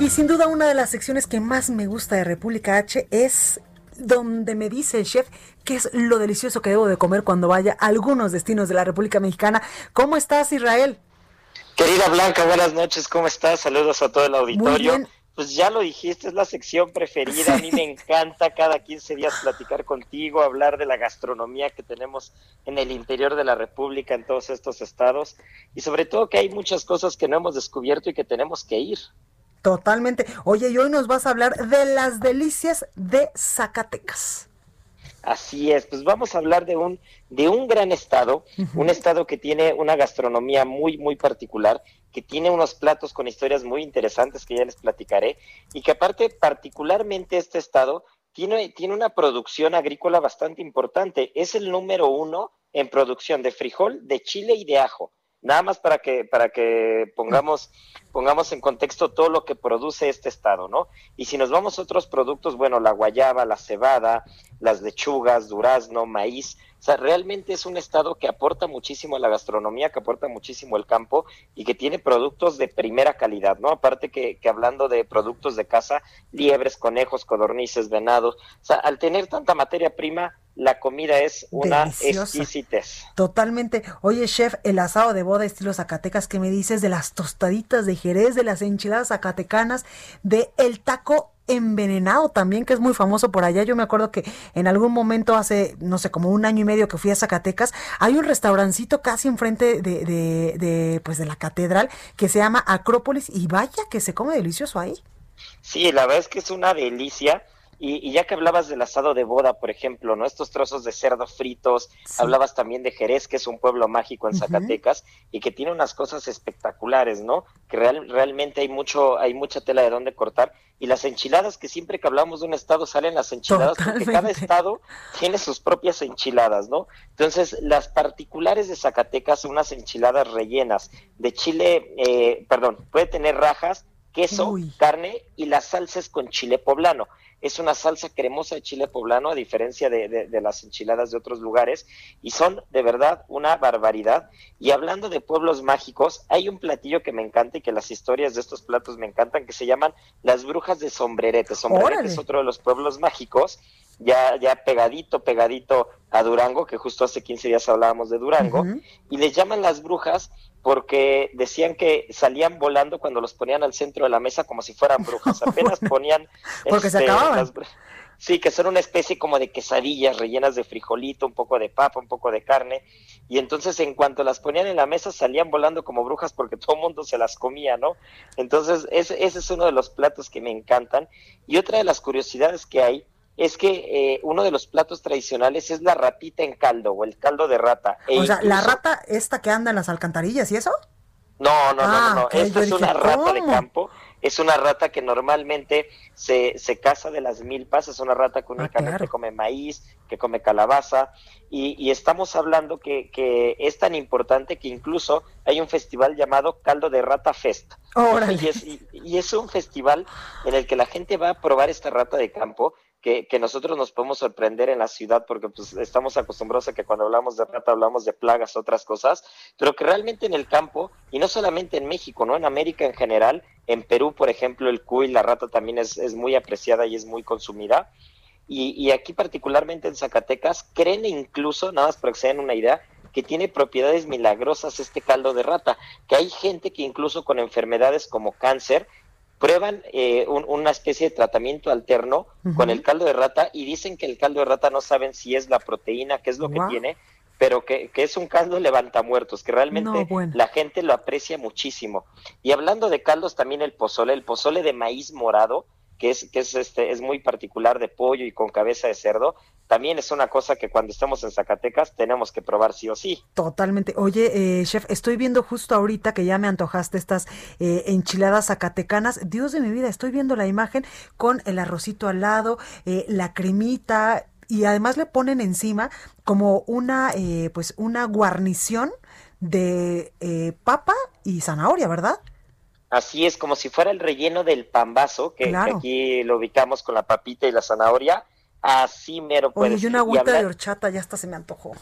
Y sin duda una de las secciones que más me gusta de República H es donde me dice el chef qué es lo delicioso que debo de comer cuando vaya a algunos destinos de la República Mexicana. ¿Cómo estás, Israel? Querida Blanca, buenas noches, ¿cómo estás? Saludos a todo el auditorio. Muy bien. Pues ya lo dijiste, es la sección preferida, a mí me encanta cada 15 días platicar contigo, hablar de la gastronomía que tenemos en el interior de la República, en todos estos estados, y sobre todo que hay muchas cosas que no hemos descubierto y que tenemos que ir. Totalmente. Oye, y hoy nos vas a hablar de las delicias de Zacatecas. Así es, pues vamos a hablar de un gran estado, un estado que tiene una gastronomía muy, muy particular, que tiene unos platos con historias muy interesantes que ya les platicaré, y que aparte, particularmente este estado, tiene una producción agrícola bastante importante. Es el número 1 en producción de frijol, de chile y de ajo. Nada más para que pongamos en contexto todo lo que produce este estado, ¿no? Y si nos vamos a otros productos, bueno, la guayaba, la cebada, las lechugas, durazno, maíz. O sea, realmente es un estado que aporta muchísimo a la gastronomía, que aporta muchísimo al campo y que tiene productos de primera calidad, ¿no? Aparte que hablando de productos de caza, liebres, conejos, codornices, venados. O sea, al tener tanta materia prima, la comida es una exquisitez. Totalmente. Oye, chef, el asado de boda estilo Zacatecas, ¿qué me dices de las tostaditas de Jerez, de las enchiladas zacatecanas, de el taco envenenado también, que es muy famoso por allá? Yo me acuerdo que en algún momento hace, no sé, como un año y medio que fui a Zacatecas, hay un restaurancito casi enfrente de la catedral que se llama Acrópolis, y vaya que se come delicioso ahí. Sí, la verdad es que es una delicia. Y ya que hablabas del asado de boda, por ejemplo, ¿no? Estos trozos de cerdo fritos, sí. Hablabas también de Jerez, que es un pueblo mágico en Zacatecas, y que tiene unas cosas espectaculares, ¿no? Que realmente hay mucha tela de dónde cortar. Y las enchiladas, que siempre que hablamos de un estado salen las enchiladas, totalmente. Porque cada estado tiene sus propias enchiladas, ¿no? Entonces, las particulares de Zacatecas son unas enchiladas rellenas de chile, puede tener rajas, queso, uy, carne, y las salsas con chile poblano. Es una salsa cremosa de chile poblano, a diferencia de las enchiladas de otros lugares, y son de verdad una barbaridad. Y hablando de pueblos mágicos, hay un platillo que me encanta y que las historias de estos platos me encantan, que se llaman las brujas de Sombrerete. Sombrerete es otro de los pueblos mágicos, ya pegadito a Durango, que justo hace 15 días hablábamos de Durango, y les llaman las brujas porque decían que salían volando cuando los ponían al centro de la mesa como si fueran brujas, apenas ponían... Porque se acababan. Sí, que son una especie como de quesadillas rellenas de frijolito, un poco de papa, un poco de carne, y entonces en cuanto las ponían en la mesa salían volando como brujas porque todo el mundo se las comía, ¿no? Entonces ese es uno de los platos que me encantan, y otra de las curiosidades que hay es que uno de los platos tradicionales es la ratita en caldo, o el caldo de rata. O sea, ¿la rata esta que anda en las alcantarillas y eso? No. Esta es una rata de campo, es una rata que normalmente se caza de las milpas, es una rata que únicamente come maíz, que come calabaza, y estamos hablando que es tan importante que incluso hay un festival llamado Caldo de Rata Fest. ¡Órale! Y es un festival en el que la gente va a probar esta rata de campo, que nosotros nos podemos sorprender en la ciudad porque pues estamos acostumbrados a que cuando hablamos de rata hablamos de plagas, otras cosas, pero que realmente en el campo, y no solamente en México, ¿no? En América en general, en Perú, por ejemplo, el cuy, la rata también es muy apreciada y es muy consumida, y aquí particularmente en Zacatecas creen incluso, nada más para que se den una idea, que tiene propiedades milagrosas este caldo de rata, que hay gente que incluso con enfermedades como cáncer, prueban una especie de tratamiento alterno con el caldo de rata y dicen que el caldo de rata no saben si es la proteína, qué es lo que tiene, pero que es un caldo levantamuertos, que realmente la gente lo aprecia muchísimo. Y hablando de caldos, también el pozole de maíz morado, que es muy particular, de pollo y con cabeza de cerdo, también es una cosa que cuando estamos en Zacatecas tenemos que probar sí o sí. Totalmente. Oye, chef, estoy viendo justo ahorita que ya me antojaste estas enchiladas zacatecanas. Dios de mi vida, estoy viendo la imagen con el arrocito al lado, la cremita, y además le ponen encima como una guarnición de papa y zanahoria, ¿verdad? Así es, como si fuera el relleno del pambazo, que aquí lo ubicamos con la papita y la zanahoria. Así mero puede ser. Oye, y una agüita de horchata, ya hasta se me antojó.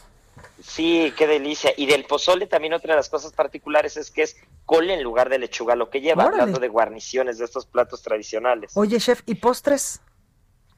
Sí, qué delicia. Y del pozole también otra de las cosas particulares es que es col en lugar de lechuga, lo que lleva, ¡órale!, hablando de guarniciones, de estos platos tradicionales. Oye, chef, ¿y postres?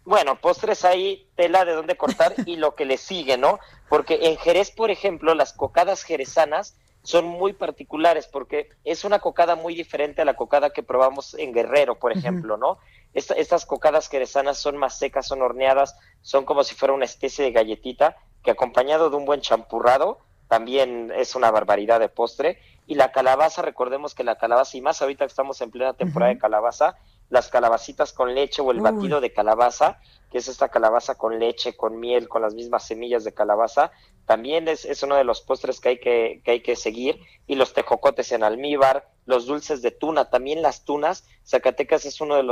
Bueno, postres hay tela de dónde cortar y lo que le sigue, ¿no? Porque en Jerez, por ejemplo, las cocadas jerezanas son muy particulares porque es una cocada muy diferente a la cocada que probamos en Guerrero, por ejemplo, ¿no? Estas cocadas jerezanas son más secas, son horneadas, son como si fuera una especie de galletita que acompañado de un buen champurrado también es una barbaridad de postre. Y la calabaza, recordemos que la calabaza, y más ahorita que estamos en plena temporada de calabaza, las calabacitas con leche o el batido de calabaza, que es esta calabaza con leche, con miel, con las mismas semillas de calabaza, también es uno de los postres que hay que seguir, y los tejocotes en almíbar, los dulces de tuna, también las tunas. Zacatecas es uno de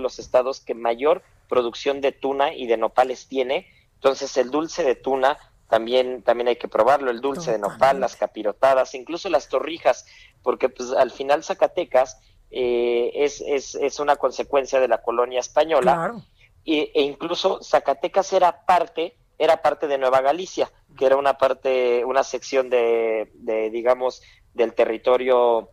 los estados que mayor producción de tuna y de nopales tiene, entonces el dulce de tuna también hay que probarlo, el dulce de nopal, las capirotadas, incluso las torrijas, porque pues al final Zacatecas es una consecuencia de la colonia española, claro. e incluso Zacatecas era parte de Nueva Galicia, que era una sección de digamos del territorio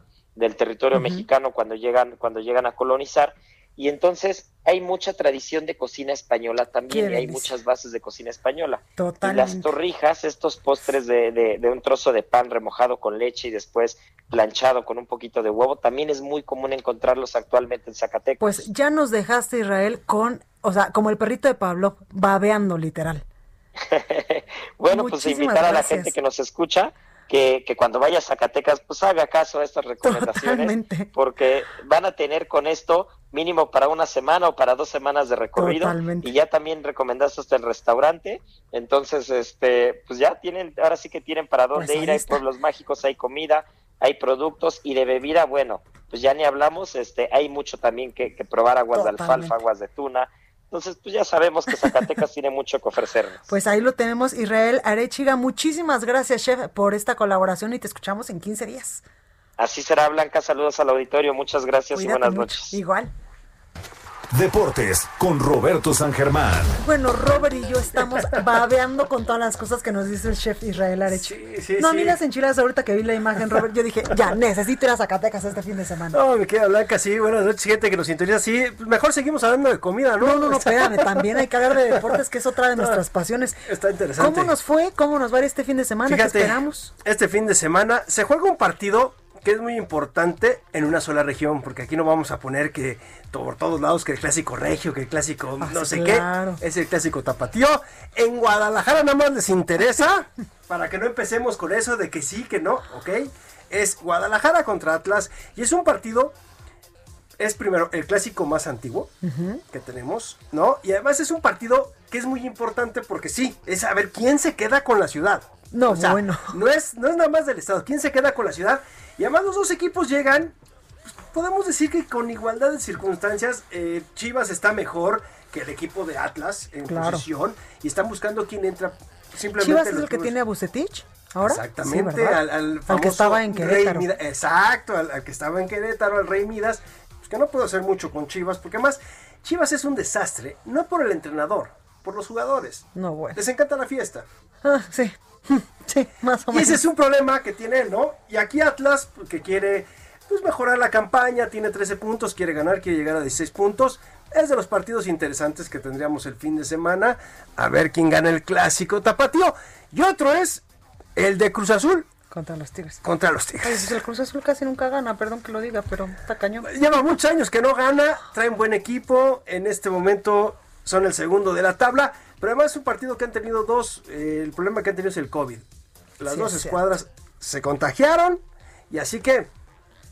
mexicano cuando llegan a colonizar. Y entonces hay mucha tradición de cocina española también, y hay muchas bases de cocina española. Totalmente. Y las torrijas, estos postres de un trozo de pan remojado con leche y después planchado con un poquito de huevo, también es muy común encontrarlos actualmente en Zacatecas. Pues ya nos dejaste, Israel, como el perrito de Pavlov, babeando literal. Bueno, muchísimas pues invitar a la gracias. Gente que nos escucha, que cuando vaya a Zacatecas, pues haga caso a estas recomendaciones, totalmente, porque van a tener con esto mínimo para una semana o para 2 semanas de recorrido, totalmente, y ya también recomendaste hasta el restaurante, entonces pues ya tienen, ahora sí que tienen para dónde pues ir, hay pueblos mágicos, hay comida, hay productos, y de bebida, bueno, pues ya ni hablamos, hay mucho también que probar, aguas totalmente de alfalfa, aguas de tuna. Entonces, pues ya sabemos que Zacatecas tiene mucho que ofrecernos. Pues ahí lo tenemos, Israel Arechiga. Muchísimas gracias, chef, por esta colaboración, y te escuchamos en 15 días. Así será, Blanca. Saludos al auditorio. Muchas gracias. Cuídate y buenas mucho. Noches. Igual. Deportes con Roberto San Germán. Bueno, Robert y yo estamos babeando con todas las cosas que nos dice el chef Israel Arechiga. Sí, no, a mí las enchiladas, ahorita que vi la imagen, Robert, yo dije, ya, necesito ir a Zacatecas este fin de semana. No, me queda Blanca, sí, buenas noches, gente que nos sintoniza, sí, mejor seguimos hablando de comida, ¿no? No, espérame, también hay que hablar de deportes, que es otra de nuestras pasiones. Está interesante. ¿Cómo nos fue? ¿Cómo nos va a ir este fin de semana? Fíjate, ¿qué esperamos? Este fin de semana se juega un partido que es muy importante en una sola región, porque aquí no vamos a poner que por todos lados que el clásico regio, que el clásico no sé qué, es el clásico tapatío. En Guadalajara nada más les interesa, para que no empecemos con eso de que sí, que no, ¿ok? Es Guadalajara contra Atlas, y es un partido, es primero el clásico más antiguo que tenemos, ¿no? Y además es un partido que es muy importante porque sí, es a ver quién se queda con la ciudad. No, o sea, bueno. No es nada más del estado, quién se queda con la ciudad. Y además los dos equipos llegan, pues, podemos decir que con igualdad de circunstancias, Chivas está mejor que el equipo de Atlas en posición, y están buscando quién entra. Simplemente Chivas es el que tiene a Bucetich ahora. Exactamente, sí, al famoso que estaba en Querétaro. Rey Midas, exacto, al que estaba en Querétaro, al Rey Midas, pues que no puedo hacer mucho con Chivas, porque además Chivas es un desastre, no por el entrenador, por los jugadores. No, bueno. Les encanta la fiesta. Ah, sí. Sí, más o menos. Y ese es un problema que tiene él, ¿no? Y aquí Atlas, que quiere pues mejorar la campaña, tiene 13 puntos, quiere ganar, quiere llegar a 16 puntos. Es de los partidos interesantes que tendríamos el fin de semana. A ver quién gana el clásico tapatío. Y otro es el de Cruz Azul contra los Tigres. Contra los Tigres. El Cruz Azul casi nunca gana, perdón que lo diga, pero está cañón. Lleva muchos años que no gana, traen buen equipo, en este momento son el segundo de la tabla. Pero además es un partido que han tenido dos, el problema que han tenido es el COVID. Las dos escuadras se contagiaron, y así que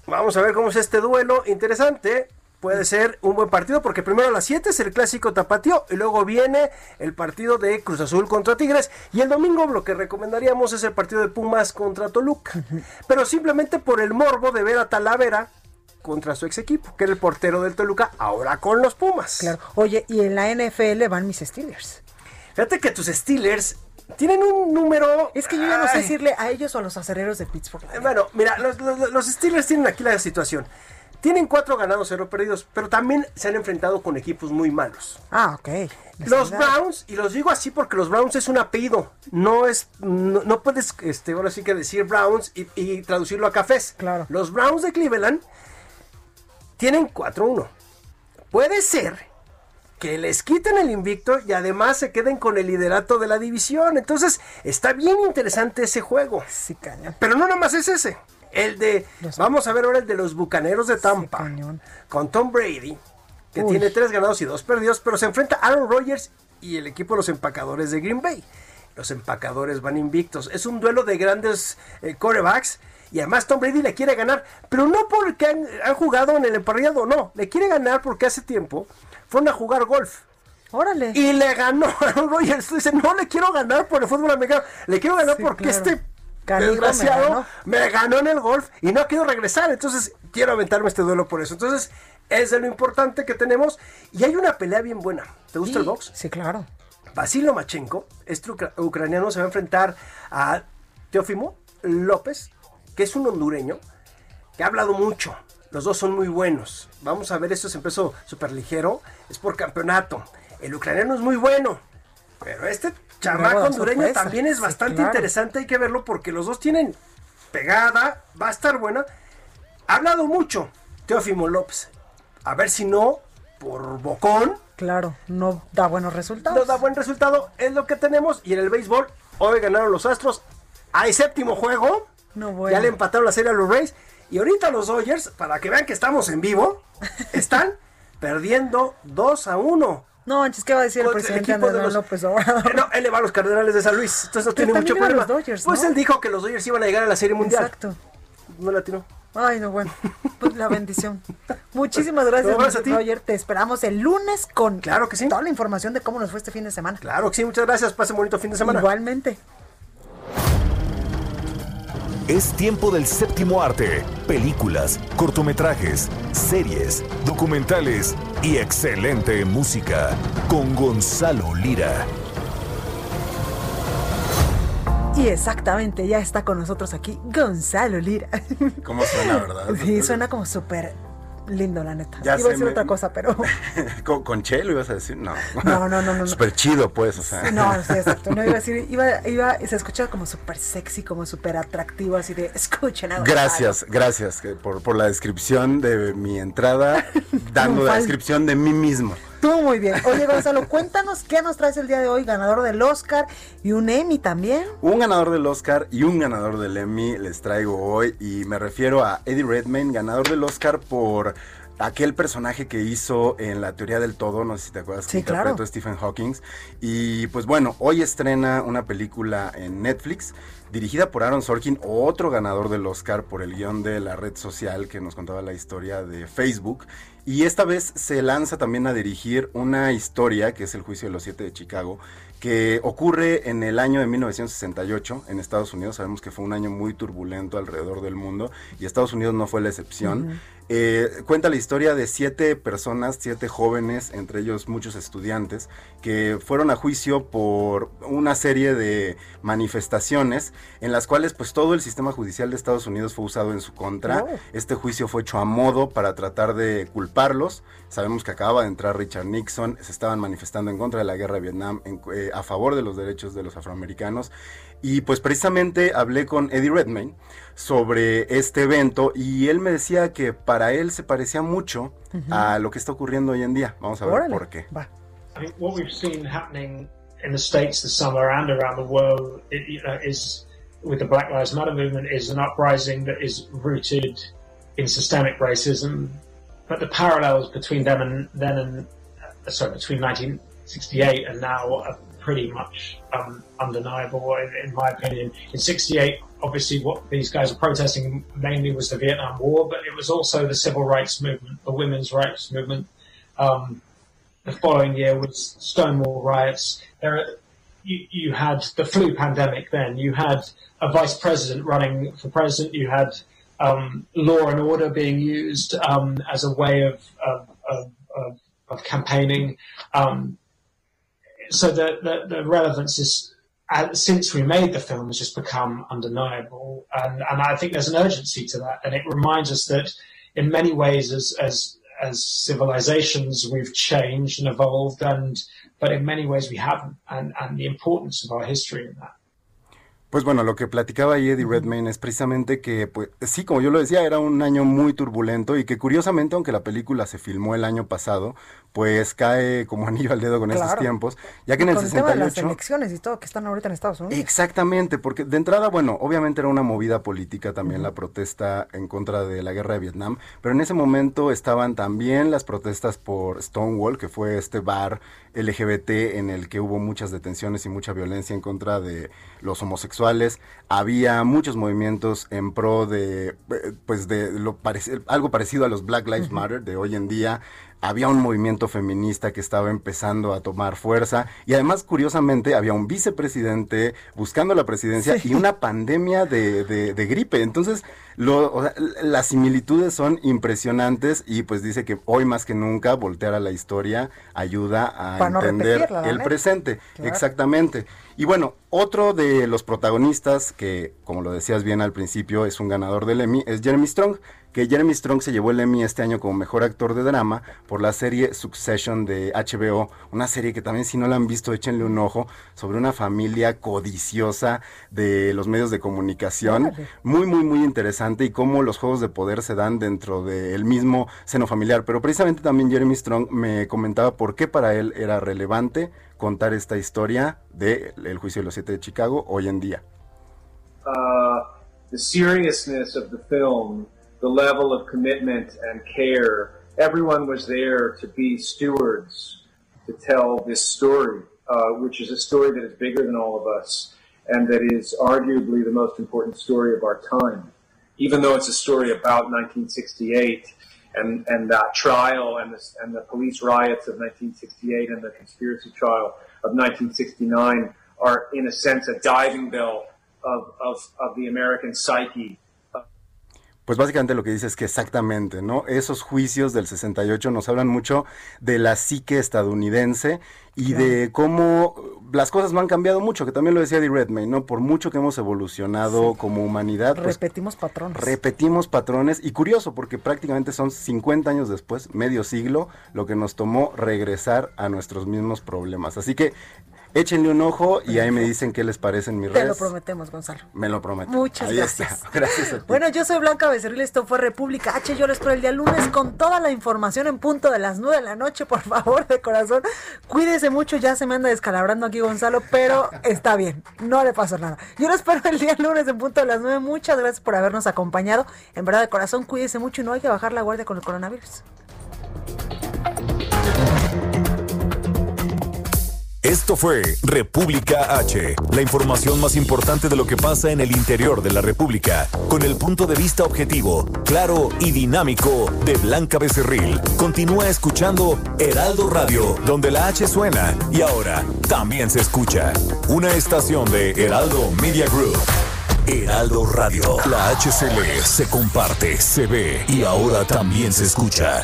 vamos a ver cómo es este duelo interesante. Puede ser un buen partido porque primero a las 7 es el clásico tapatío, y luego viene el partido de Cruz Azul contra Tigres, y el domingo lo que recomendaríamos es el partido de Pumas contra Toluca, pero simplemente por el morbo de ver a Talavera contra su ex equipo, que era el portero del Toluca, ahora con los Pumas. Claro. Oye, y en la NFL van mis Steelers. Fíjate que tus Steelers tienen un número. Es que yo ya no sé decirle a ellos o a los acereros de Pittsburgh. Bueno, mira, los Steelers tienen aquí la situación. Tienen 4 ganados, 0 perdidos, pero también se han enfrentado con equipos muy malos. Ah, ok. Los Browns, y los digo así porque los Browns es un apellido, no puedes, ahora sí que decir Browns y traducirlo a cafés. Claro. Los Browns de Cleveland tienen 4-1. Puede ser que les quiten el invicto y además se queden con el liderato de la división. Entonces, está bien interesante ese juego. Sí, cañón. Pero no nomás es ese. El de, vamos a ver ahora el de los Bucaneros de Tampa, sí, con Tom Brady, que tiene 3 ganados y 2 perdidos, pero se enfrenta a Aaron Rodgers y el equipo de los Empacadores de Green Bay. Los Empacadores van invictos. Es un duelo de grandes quarterbacks, y además Tom Brady le quiere ganar, pero no porque han jugado en el emparrillado, no, le quiere ganar porque hace tiempo fueron a jugar golf. Órale. Y le ganó a Aaron Rodgers. Dice, no le quiero ganar por el fútbol americano, le quiero ganar sí, porque claro. Desgraciado, me ganó en el golf y no quiero regresar, entonces quiero aventarme este duelo por eso. Entonces es de lo importante que tenemos, y hay una pelea bien buena. ¿Te gusta el box? Sí, claro. Basilio Machenko, este ucraniano, se va a enfrentar a Teófimo López, que es un hondureño que ha hablado mucho. Los dos son muy buenos. Vamos a ver, esto es empezó súper ligero, es por campeonato. El ucraniano es muy bueno, pero este chamaco hondureño también es bastante interesante, hay que verlo porque los dos tienen pegada, va a estar buena. Ha hablado mucho Teófimo López, a ver si no, por bocón. Claro, no da buenos resultados. No da buen resultado, es lo que tenemos. Y en el béisbol, hoy ganaron los Astros, hay 7º juego, no, bueno. Ya le empataron la serie a los Rays, y ahorita los Dodgers, para que vean que estamos en vivo, están perdiendo 2-1. No, manches, ¿qué va a decir el presidente Andrés Manuel López Obrador? No, él le va a los Cardenales de San Luis, entonces no tiene mucho problema. Dodgers, ¿no? Pues él dijo que los Dodgers iban a llegar a la Serie Mundial. Exacto. No la atinó. Ay, no, bueno, pues la bendición. Muchísimas gracias, Mr. Roger. Te esperamos el lunes con toda la información de cómo nos fue este fin de semana. Claro que sí, muchas gracias. Pase un bonito fin de semana. Igualmente. Es tiempo del séptimo arte, películas, cortometrajes, series, documentales y excelente música con Gonzalo Lira. Y exactamente, ya está con nosotros aquí Gonzalo Lira. ¿Cómo suena, verdad? Sí, suena como súper lindo, la neta. Ya iba a decir otra cosa, pero... ¿Con Chelo ibas a decir? No. No. Súper chido, pues, o sea. No, sí, exacto. No iba a decir, se escuchaba como súper sexy, como súper atractivo, así de, escuchen algo. Gracias por la descripción de mi entrada, dando la descripción de mí mismo. Tú muy bien. Oye, Gonzalo, cuéntanos qué nos traes el día de hoy, ganador del Oscar y un Emmy también. Un ganador del Oscar y un ganador del Emmy les traigo hoy, y me refiero a Eddie Redmayne, ganador del Oscar por aquel personaje que hizo en La Teoría del Todo, no sé si te acuerdas, sí, que interpretó Stephen Hawking. Y pues bueno, hoy estrena una película en Netflix, dirigida por Aaron Sorkin, otro ganador del Oscar por el guión de La Red Social, que nos contaba la historia de Facebook. Y esta vez se lanza también a dirigir una historia, que es El Juicio de los 7 de Chicago, que ocurre en el año de 1968 en Estados Unidos. Sabemos que fue un año muy turbulento alrededor del mundo, y Estados Unidos no fue la excepción. Uh-huh. Cuenta la historia de 7 personas, 7 jóvenes, entre ellos muchos estudiantes, que fueron a juicio por una serie de manifestaciones en las cuales pues todo el sistema judicial de Estados Unidos fue usado en su contra. Oh. Este juicio fue hecho a modo para tratar de culparlos. Sabemos que acababa de entrar Richard Nixon, se estaban manifestando en contra de la guerra de Vietnam, a favor de los derechos de los afroamericanos. Y pues precisamente hablé con Eddie Redmayne sobre este evento, y él me decía que para él se parecía mucho a lo que está ocurriendo hoy en día. Vamos a ver por qué. What we've seen happening in the States this summer and around the world, is with the Black Lives Matter movement, is an uprising that is rooted in systemic racism. But the parallels between them and then and between 1968 and now are pretty much undeniable, in my opinion. In 68, obviously what these guys were protesting mainly was the Vietnam War, but it was also the civil rights movement, the women's rights movement. The following year was Stonewall riots. You had the flu pandemic then. You had a vice president running for president. You had law and order being used as a way of campaigning. So the relevance is, since we made the film, has just become undeniable. And I think there's an urgency to that. And it reminds us that in many ways, as civilizations, we've changed and evolved, but in many ways we haven't, and the importance of our history in that. Pues bueno, lo que platicaba ahí Eddie Redmayne es precisamente que, pues sí, como yo lo decía, era un año muy turbulento y que curiosamente, aunque la película se filmó el año pasado, pues cae como anillo al dedo con esos tiempos, ya que en el 68... Con el tema de las elecciones y todo que están ahorita en Estados Unidos. Exactamente, porque de entrada, bueno, obviamente era una movida política también la protesta en contra de la guerra de Vietnam, pero en ese momento estaban también las protestas por Stonewall, que fue este bar LGBT en el que hubo muchas detenciones y mucha violencia en contra de los homosexuales. Había muchos movimientos en pro de, pues de algo parecido a los Black Lives Matter de hoy en día. Había un movimiento feminista que estaba empezando a tomar fuerza y además, curiosamente, había un vicepresidente buscando la presidencia y una pandemia de gripe. Entonces, las similitudes son impresionantes y pues dice que hoy más que nunca voltear a la historia ayuda a entender el presente. Claro. Exactamente. Y bueno, otro de los protagonistas que, como lo decías bien al principio, es un ganador del Emmy, es Jeremy Strong, que Jeremy Strong se llevó el Emmy este año como mejor actor de drama por la serie Succession de HBO, una serie que también si no la han visto échenle un ojo, sobre una familia codiciosa de los medios de comunicación, muy muy muy interesante, y cómo los juegos de poder se dan dentro del mismo seno familiar. Pero precisamente también Jeremy Strong me comentaba por qué para él era relevante contar esta historia de El Juicio de los 7 de Chicago hoy en día. The seriousness of the film, the level of commitment and care. Everyone was there to be stewards, to tell this story, which is a story that is bigger than all of us, and that is arguably the most important story of our time. Even though it's a story about 1968 and that trial and the police riots of 1968 and the conspiracy trial of 1969 are, in a sense, a diving bell of the American psyche. Pues básicamente lo que dice es que exactamente, ¿no? Esos juicios del 68 nos hablan mucho de la psique estadounidense y de cómo las cosas no han cambiado mucho, que también lo decía Eddie Redmayne, ¿no? Por mucho que hemos evolucionado como humanidad. Repetimos patrones. Repetimos patrones, y curioso porque prácticamente son 50 años después, medio siglo, lo que nos tomó regresar a nuestros mismos problemas. Así que échenle un ojo y ahí me dicen qué les parece en mis redes. Te lo prometemos, Gonzalo. Me lo prometo. Muchas gracias. Gracias a ti. Bueno, yo soy Blanca Becerril, esto fue República H. Yo les espero el día lunes con toda la información en punto de las 9:00 p.m. Por favor, de corazón, cuídese mucho. Ya se me anda descalabrando aquí Gonzalo, pero está bien, no le pasó nada. Yo les espero el día lunes en punto de las 9:00. Muchas gracias por habernos acompañado. En verdad, de corazón, cuídese mucho y no hay que bajar la guardia con el coronavirus. Esto fue República H, la información más importante de lo que pasa en el interior de la República, con el punto de vista objetivo, claro y dinámico de Blanca Becerril. Continúa escuchando Heraldo Radio, donde la H suena y ahora también se escucha. Una estación de Heraldo Media Group. Heraldo Radio, la H se lee, se comparte, se ve y ahora también se escucha.